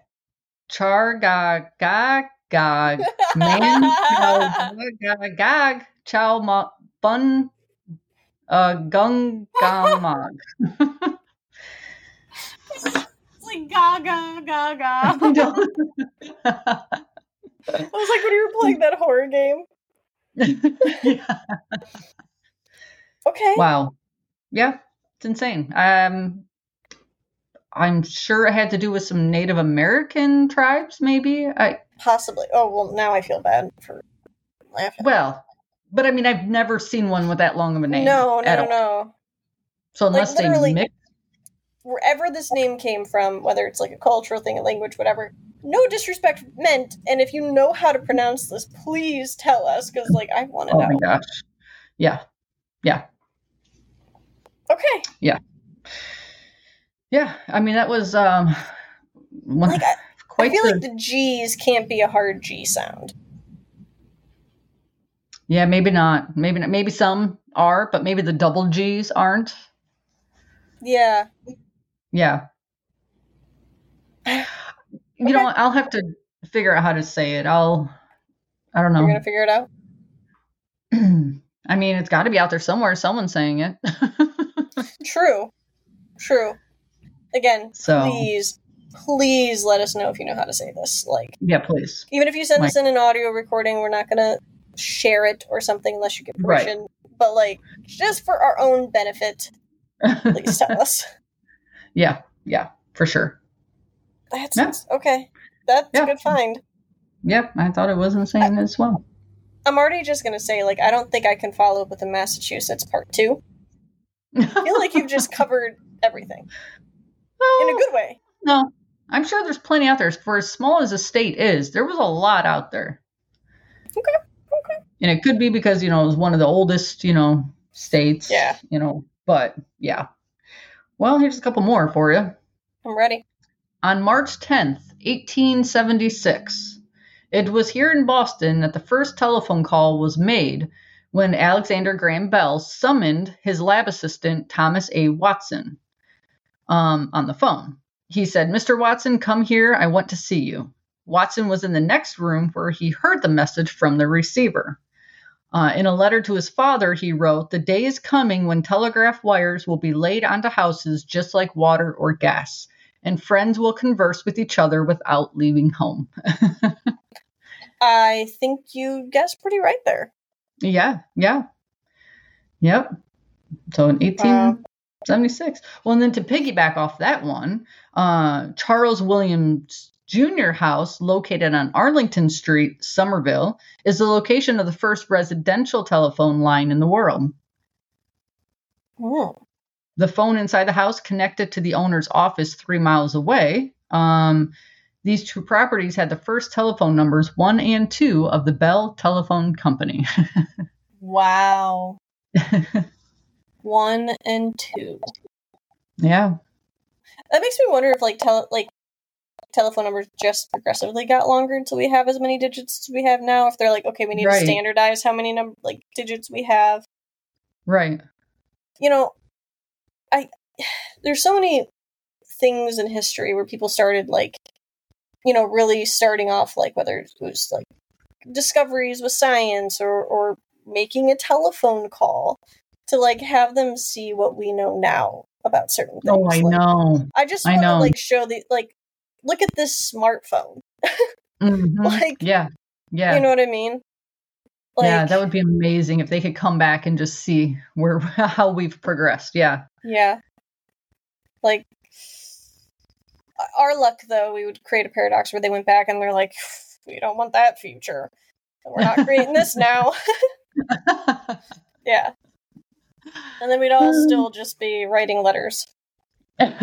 Char gog gog gog man gog gog gog chow ma bun uh gung gamog. It's like gaga, gaga. No. I was like, when you were playing that horror game. Yeah. Okay. Wow. Yeah, it's insane. Um, I'm sure it had to do with some Native American tribes, maybe. I possibly. Oh well, now I feel bad for laughing. Well, But I mean, I've never seen one with that long of a name. No, no, no. So unless like, they mix. Wherever this name came from, whether it's like a cultural thing, a language, whatever, no disrespect meant. And if you know how to pronounce this, please tell us, because like, I want to know. Oh my gosh. Yeah. Yeah. Okay. Yeah. Yeah. I mean, that was um, one, like I, quite I feel the, like the G's can't be a hard G sound. Yeah, maybe not. Maybe not. Maybe some are, but maybe the double G's aren't. Yeah. Yeah. You okay. know, I'll have to figure out how to say it. I'll, I don't know. You're going to figure it out? I mean, it's got to be out there somewhere. Someone's saying it. True. True. Again, so. please, please let us know if you know how to say this. Like, yeah, please. Even if you send like, us in an audio recording, we're not going to share it or something unless you get permission. Right. But like, just for our own benefit, please tell us. Yeah, yeah, for sure. That's yeah. okay. That's yeah. a good find. Yep, yeah, I thought it was insane I, as well. I'm already just gonna say, like, I don't think I can follow up with the Massachusetts part two. I feel like you've just covered everything well, in a good way. No, I'm sure there's plenty out there. For as small as the state is, there was a lot out there. Okay. Okay. And it could be because, you know, it was one of the oldest, you know, states. Yeah. You know, but yeah. Well, here's a couple more for you. I'm ready. On March tenth, eighteen seventy-six, it was here in Boston that the first telephone call was made when Alexander Graham Bell summoned his lab assistant, Thomas A. Watson, um, on the phone. He said, "Mister Watson, come here. I want to see you." Watson was in the next room where he heard the message from the receiver. Uh, in a letter to his father, he wrote, "The day is coming when telegraph wires will be laid onto houses just like water or gas, and friends will converse with each other without leaving home." I think you guessed pretty right there. Yeah, yeah. Yep. So in eighteen seventy-six. Wow. Well, and then to piggyback off that one, uh, Charles Williams Junior house located on Arlington Street, Somerville, is the location of the first residential telephone line in the world. Oh. The phone inside the house connected to the owner's office three miles away. Um, these two properties had the first telephone numbers, one and two, of the Bell Telephone Company. Wow. One and two. Yeah. That makes me wonder if, like, tele- like, telephone numbers just progressively got longer until we have as many digits as we have now. If they're like, okay, we need right. to standardize how many num- like digits we have. Right. You know, I there's so many things in history where people started like, you know, really starting off like whether it was like discoveries with science or, or making a telephone call to like have them see what we know now about certain things. Oh, I like, know. I just want to like show the like look at this smartphone. Mm-hmm. Like, yeah. Yeah. You know what I mean? Like, yeah, that would be amazing if they could come back and just see where how we've progressed. Yeah. Yeah. Like, our luck, though, we would create a paradox where they went back and they're like, we don't want that future. So we're not creating this now. Yeah. And then we'd all still just be writing letters. But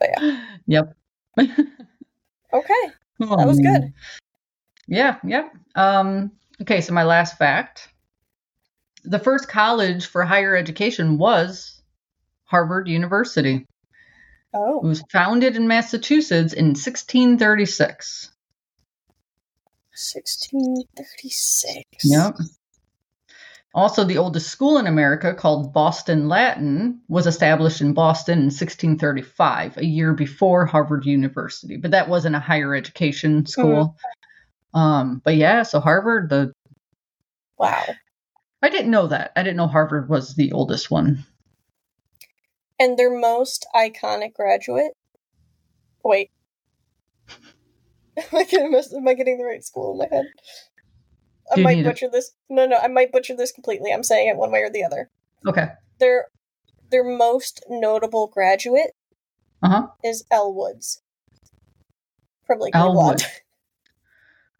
yeah. Yep. Okay. Oh, that was man. Good. Yeah, yeah. Um, okay, so my last fact. The first college for higher education was Harvard University. Oh. It was founded in Massachusetts in sixteen thirty-six. sixteen thirty-six. Yep. Also, the oldest school in America, called Boston Latin, was established in Boston in sixteen thirty-five, a year before Harvard University. But that wasn't a higher education school. Mm-hmm. Um, but yeah, so Harvard, the... Wow. I didn't know that. I didn't know Harvard was the oldest one. And their most iconic graduate? Wait. Am I getting the right school in my head? I Do might butcher it? this. No, no, I might butcher this completely. I'm saying it one way or the other. Okay. Their their most notable graduate uh-huh. is Elle Woods. Probably Elle Woods.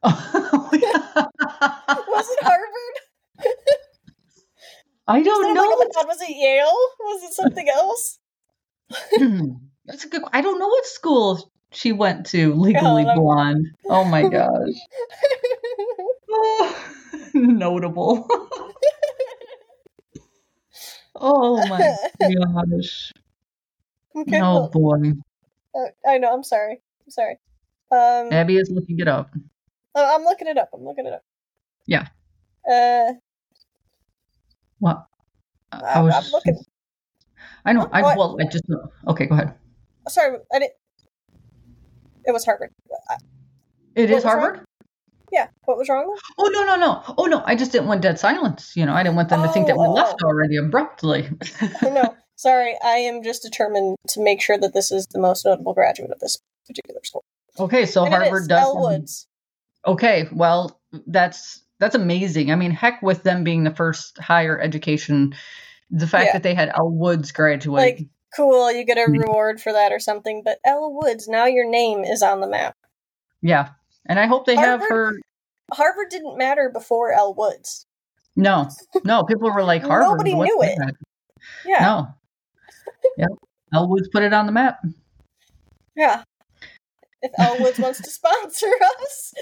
Oh, yeah. Was it Harvard? I don't was know. Like, oh my God, was it Yale? Was it something else? That's a good. I don't know what school she went to. Legally God, Blonde. Oh my gosh. Oh, notable. Oh my gosh. Okay, oh boy. Uh, I know. I'm sorry. I'm sorry. Um, Abby is looking it up. Oh, I'm looking it up. I'm looking it up. Yeah. Uh. What? I, I was. I'm looking. I know. I well. I just. Know. Okay. Go ahead. Sorry. I didn't. It was Harvard. It is Harvard? Wrong? Yeah. What was wrong? Oh no no no! Oh no! I just didn't want dead silence. You know, I didn't want them oh, to think that we oh. left already abruptly. No. Sorry, I am just determined to make sure that this is the most notable graduate of this particular school. Okay, so and Harvard does. Elle Woods. Okay, well, that's that's amazing. I mean, heck with them being the first higher education, the fact yeah. that they had Elle Woods graduate. Like, cool, you get a reward for that or something. But Elle Woods, now your name is on the map. Yeah, and I hope they Harvard, have her. Harvard didn't matter before Elle Woods. No, no, people were like Harvard. Nobody knew it. That? Yeah. No. Yeah, Elle Woods put it on the map. Yeah. If Elle Woods wants to sponsor us,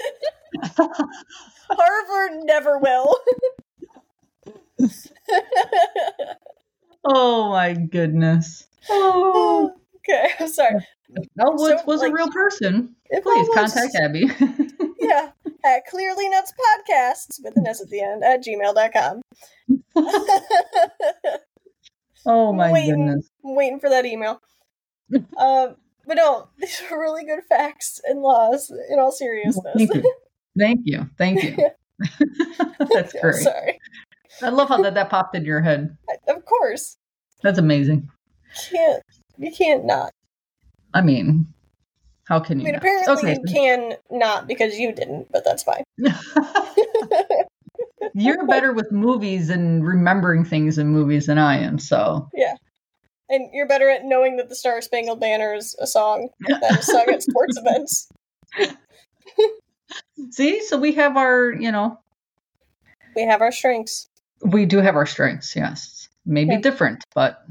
Harvard never will. Oh my goodness. Oh. Okay, I'm sorry. If Elle Woods so, was like, a real person, please Elle contact was, Abby. Yeah, at Clearly Nuts Podcasts, with an S at the end, at gmail dot com. Oh my I'm waiting, goodness! I'm waiting for that email. um, but no, these are really good facts and laws. In all seriousness, thank you, thank you, thank you. That's great. I'm sorry, I love how that, that popped in your head. I, of course, that's amazing. You can't you can't not? I mean, how can you? I mean, not? Apparently okay. You can not because you didn't, but that's fine. You're better with movies and remembering things in movies than I am, so. Yeah. And you're better at knowing that the Star-Spangled Banner is a song that is sung at sports events. See? So we have our, you know. We have our strengths. We do have our strengths, yes. Maybe yeah. different, but.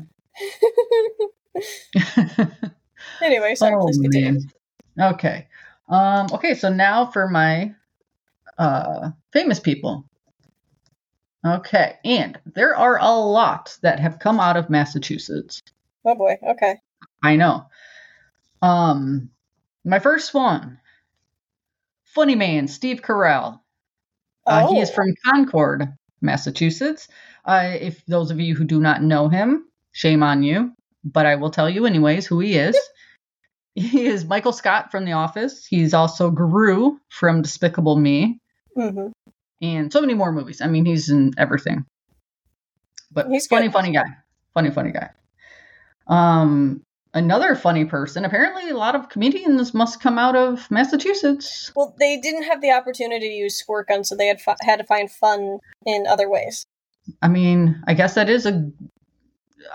Anyway, sorry, oh, please continue. Man. Okay. Um, okay, so now for my uh, famous people. Okay, and there are a lot that have come out of Massachusetts. Oh boy, okay. I know. Um, my first one, funny man, Steve Carell. Oh. Uh, he is from Concord, Massachusetts. Uh, if those of you who do not know him, shame on you. But I will tell you anyways who he is. He is Michael Scott from The Office. He's also Gru from Despicable Me. Mm-hmm. And so many more movies. I mean, he's in everything. But he's funny, good. funny guy. Funny, funny guy. Um, another funny person. Apparently, a lot of comedians must come out of Massachusetts. Well, they didn't have the opportunity to use squirt guns, so they had fu- had to find fun in other ways. I mean, I guess that is a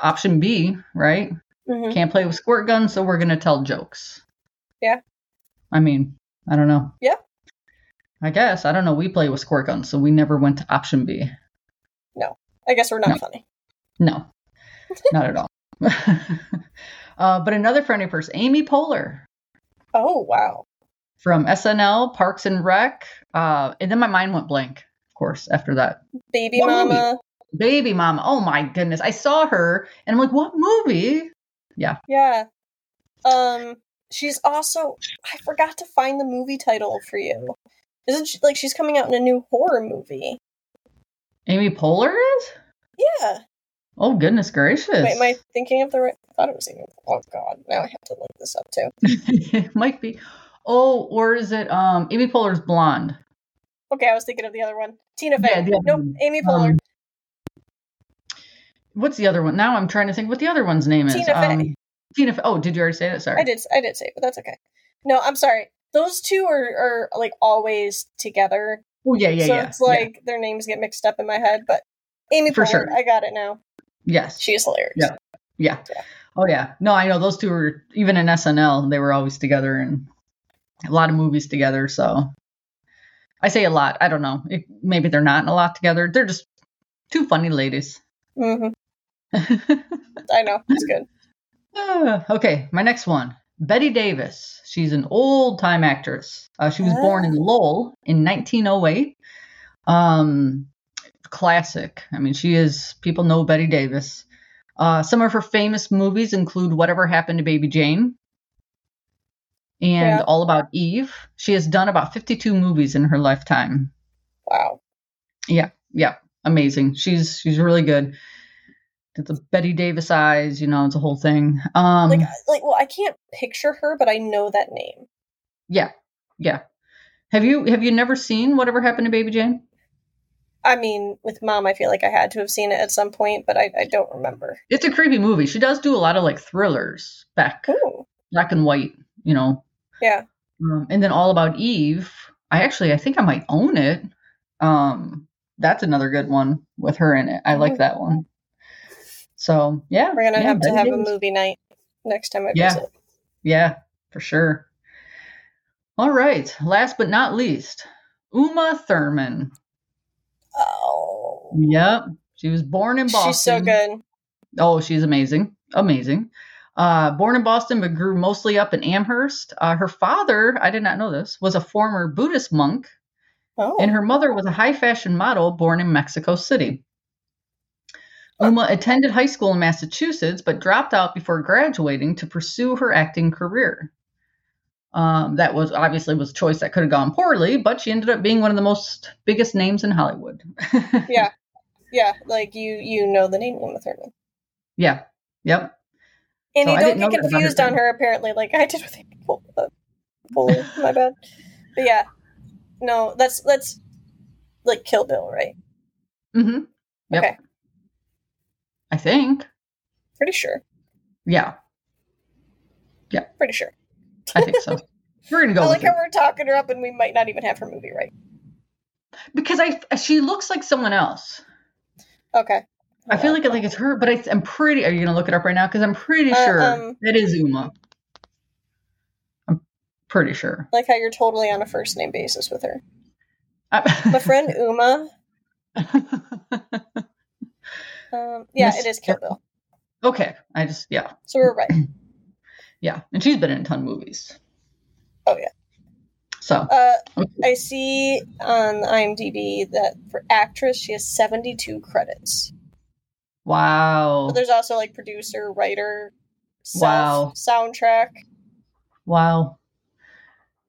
option B, right? Mm-hmm. Can't play with squirt guns, so we're going to tell jokes. Yeah. I mean, I don't know. Yeah. I guess. I don't know. We play with squirt guns, so we never went to option B. No. I guess we're not no. funny. No. Not at all. uh, but another friendly person, Amy Poehler. Oh, wow. From S N L, Parks and Rec. Uh, and then my mind went blank, of course, after that. Baby what Mama. Movie? Baby Mama. Oh, my goodness. I saw her, and I'm like, what movie? Yeah. Yeah. Um, she's also... I forgot to find the movie title for you. Isn't she, like, she's coming out in a new horror movie. Amy Poehler is? Yeah. Oh, goodness gracious. Wait, am I thinking of the right? I thought it was Amy. Oh, God. Now I have to look this up, too. It might be. Oh, or is it um, Amy Poehler's Blonde? Okay, I was thinking of the other one. Tina Fey. Yeah, the nope, one. Amy Poehler. Um, what's the other one? Now I'm trying to think what the other one's name is. Tina Fey. Um, Tina Fey. Oh, did you already say that? Sorry. I did, I did say it, but that's okay. No, I'm sorry. Those two are, are like always together. Oh yeah, yeah, so yeah. So it's like yeah. their names get mixed up in my head, but Amy for Poehler, sure. I got it now. Yes, she's hilarious. Yeah. yeah, yeah. Oh yeah. No, I know those two were even in S N L. They were always together and a lot of movies together. So I say a lot. I don't know. It, maybe they're not in a lot together. They're just two funny ladies. Mm-hmm. I know. It's good. Uh, okay. My next one. Bette Davis. She's an old-time actress. Uh, she was oh. born in Lowell in nineteen oh eight. Um, classic. I mean, she is, people know Bette Davis. Uh, some of her famous movies include Whatever Happened to Baby Jane and yeah. All About Eve. She has done about fifty-two movies in her lifetime. Wow. Yeah. Yeah. Amazing. She's, she's really good. The Bette Davis eyes, you know, it's a whole thing. Um, like, like, well, I can't picture her, but I know that name. Yeah, yeah. Have you have you never seen Whatever Happened to Baby Jane? I mean, with Mom, I feel like I had to have seen it at some point, but I, I don't remember. It's a creepy movie. She does do a lot of like thrillers back, Ooh. black and white, you know. Yeah. Um, and then All About Eve. I actually, I think I might own it. Um, that's another good one with her in it. I mm-hmm. like that one. So, yeah. We're going to yeah, have to have a movie night next time I yeah. visit. Yeah, for sure. All right. Last but not least, Uma Thurman. Oh. Yep. She was born in Boston. She's so good. Oh, she's amazing. Amazing. Uh, born in Boston, but grew mostly up in Amherst. Uh, her father, I did not know this, was a former Buddhist monk. Oh. And her mother was a high fashion model born in Mexico City. Uma attended high school in Massachusetts, but dropped out before graduating to pursue her acting career. Um, that was obviously was a choice that could have gone poorly, but she ended up being one of the most biggest names in Hollywood. yeah. Yeah. Like you, you know, the name Uma Thurman. Yeah. Yep. And so you don't get confused her on her apparently. Like I did with people. Bully, my bad. But yeah, no, that's, that's like Kill Bill, right? Mm-hmm. Yep. Okay. I think. Pretty sure. Yeah. Yeah. Pretty sure. I think so. We're going to go I like with how it. We're talking her up and we might not even have her movie right. Because I, she looks like someone else. Okay. I feel yeah. like I think it's her, but I, I'm pretty, are you going to look it up right now? Because I'm pretty uh, sure um, it is Uma. I'm pretty sure. Like how you're totally on a first name basis with her. I, My friend Uma. Um, yeah, Miss- it is Kill Bill. Okay, I just, yeah. So we're right. yeah, and she's been in a ton of movies. Oh, yeah. So. Uh, okay. I see on IMDb that for actress, she has seventy-two credits. Wow. But there's also like producer, writer, self, wow. soundtrack. Wow.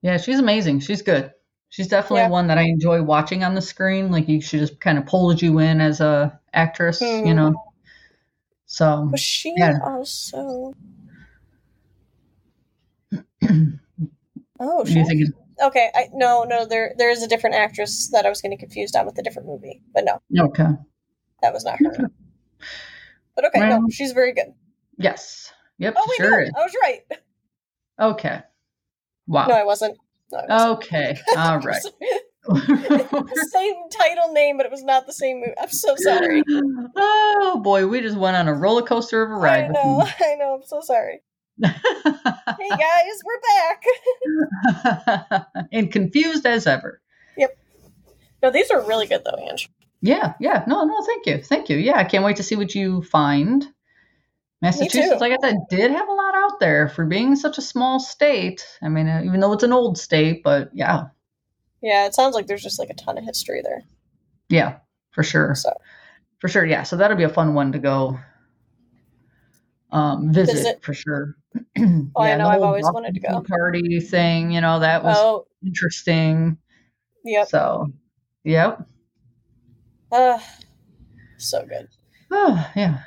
Yeah, she's amazing. She's good. She's definitely yeah. one that I enjoy watching on the screen. Like you, she just kind of pulls you in as a actress, mm. you know. So was she yeah. also? oh, she think okay. I no, no. There, there is a different actress that I was getting confused on with a different movie, but no. Okay, that was not her. Okay. But okay, well, no, she's very good. Yes. Yep. Oh wait, sure no, I was right. Okay. Wow. No, I wasn't. No, okay. All right. Same title name, but it was not the same movie. I'm so sorry. Oh boy, we just went on a roller coaster of a ride. I know. With I know. I'm so sorry. Hey guys, we're back. And confused as ever. Yep. No, these are really good though, Ange. Yeah. Yeah. No. No. Thank you. Thank you. Yeah. I can't wait to see what you find. Massachusetts, like I said, did have a lot out there for being such a small state. I mean, even though it's an old state, but yeah. Yeah, it sounds like there's just like a ton of history there. Yeah, for sure. So. For sure, yeah. So that'll be a fun one to go um, visit, visit for sure. Oh, yeah, I know. I've always Boston wanted to go. Party thing, you know, that was oh. interesting. Yep. So, yep. Uh, so good. Oh, yeah.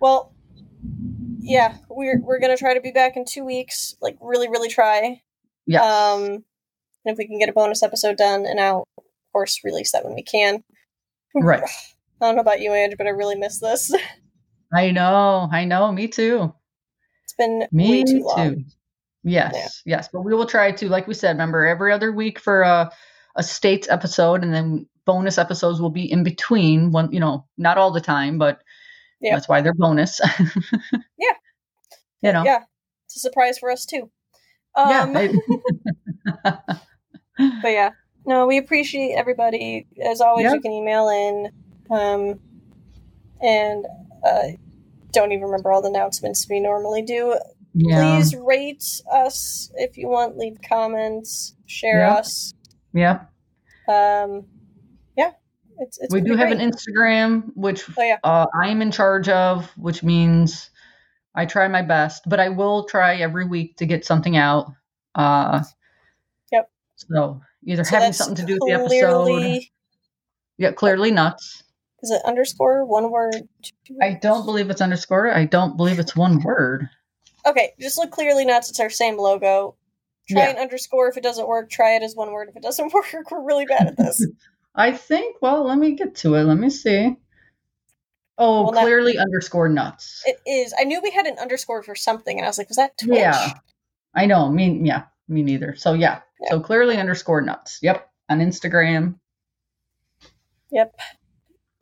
Well, yeah, we're we're gonna try to be back in two weeks. Like really, really try. Yeah. Um, and if we can get a bonus episode done, and I'll of course release that when we can. Right. I don't know about you, Ange, but I really miss this. I know, I know. Me too. It's been me way too long. Too. Yes, yeah. yes. But we will try to, like we said, remember every other week for a a states episode, and then bonus episodes will be in between. One, you know, not all the time, but. Yeah. That's why they're bonus. yeah. You know. Yeah. It's a surprise for us too. Um, yeah. I- but yeah. No, we appreciate everybody. As always, yep. you can email in. Um, and uh, don't even remember all the announcements we normally do. Yeah. Please rate us if you want. Leave comments. Share yeah. us. Yeah. Um. Yeah. It's. it's we do have great. an Instagram, which oh, yeah. uh, I am in charge of, which means I try my best, but I will try every week to get something out. Uh. Yep. So either so having something to do with the episode. Yeah. Clearly Nuts. Is it underscore one word? I don't believe it's underscore. I don't believe it's one word. Okay, just look Clearly Nuts. It's our same logo. Try yeah. an underscore if it doesn't work. Try it as one word if it doesn't work. We're really bad at this. I think, well, let me get to it. Let me see. Oh, well, Clearly that, underscore Nuts. It is. I knew we had an underscore for something, and I was like, was that Twitch? Yeah, I know. Me, yeah, me neither. So, yeah. yeah. So, Clearly underscore Nuts. Yep. On Instagram. Yep.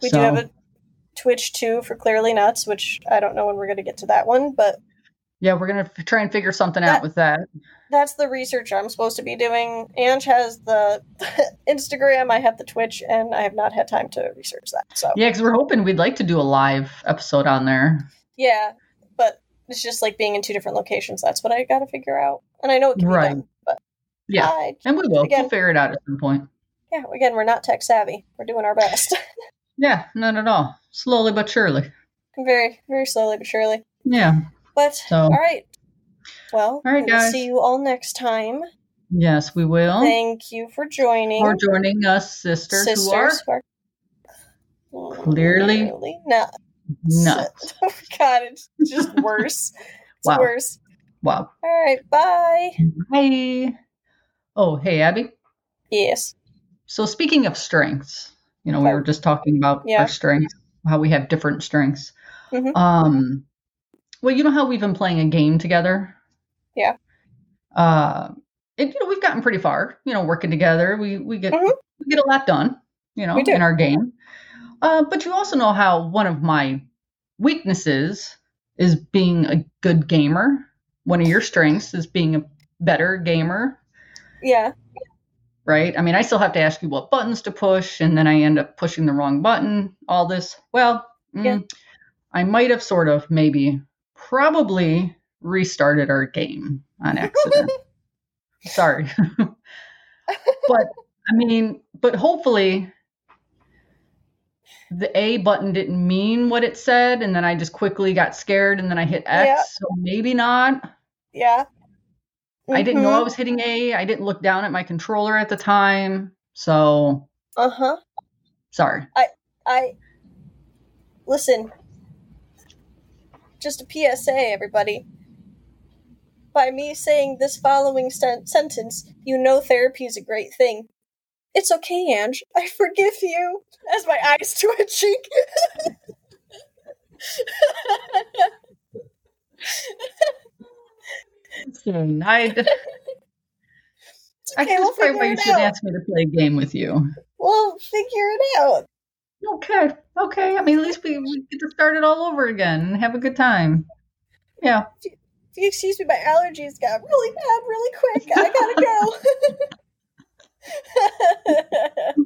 We so. do have a Twitch, too, for Clearly Nuts, which I don't know when we're going to get to that one, but... Yeah, we're going to try and figure something that, out with that. That's the research I'm supposed to be doing. Ange has the Instagram, I have the Twitch, and I have not had time to research that. So yeah, because we're hoping we'd like to do a live episode on there. Yeah, but it's just like being in two different locations. That's what I got to figure out. And I know it can right. be done. But yeah, uh, and we will. Again, we'll figure it out at some point. Yeah, again, we're not tech savvy. We're doing our best. Yeah, not at all. Slowly but surely. Very, very slowly but surely. Yeah. But, so. all right. Well, all right, guys. We'll see you all next time. Yes, we will. Thank you for joining. For joining us, sisters, sisters who are, are clearly, clearly nuts. nuts. Oh, God, it's just worse. It's wow. worse. Wow. All right, bye. Bye. Oh, hey, Abby. Yes. So speaking of strengths, you know, we were just talking about yeah. our strengths, how we have different strengths. Mm-hmm. Um. Well, you know how we've been playing a game together? Yeah. Uh, and, you know, we've gotten pretty far, you know, working together. We we get mm-hmm. we get a lot done, you know, in our game. Uh, but you also know how one of my weaknesses is being a good gamer. One of your strengths is being a better gamer. Yeah. Right? I mean, I still have to ask you what buttons to push, and then I end up pushing the wrong button, all this. Well, mm, yeah. I might have sort of maybe... probably restarted our game on accident. Sorry. But I mean, but hopefully the A button didn't mean what it said. And then I just quickly got scared and then I hit X. Yeah. So maybe not. Yeah. Mm-hmm. I didn't know I was hitting A. I didn't look down at my controller at the time. So. Uh-huh. Sorry. I, I, listen. Just a P S A, everybody. By me saying this following sen- sentence, you know therapy is a great thing. It's okay, Ange. I forgive you. As my eyes twitching. Denied. It's okay, I can't explain why you shouldn't ask me to play a game with you. We'll figure it out. Okay. Okay. I mean, at least we, we get to start it all over again and have a good time. Yeah. If you, if you excuse me, my allergies got really bad really quick. I gotta go.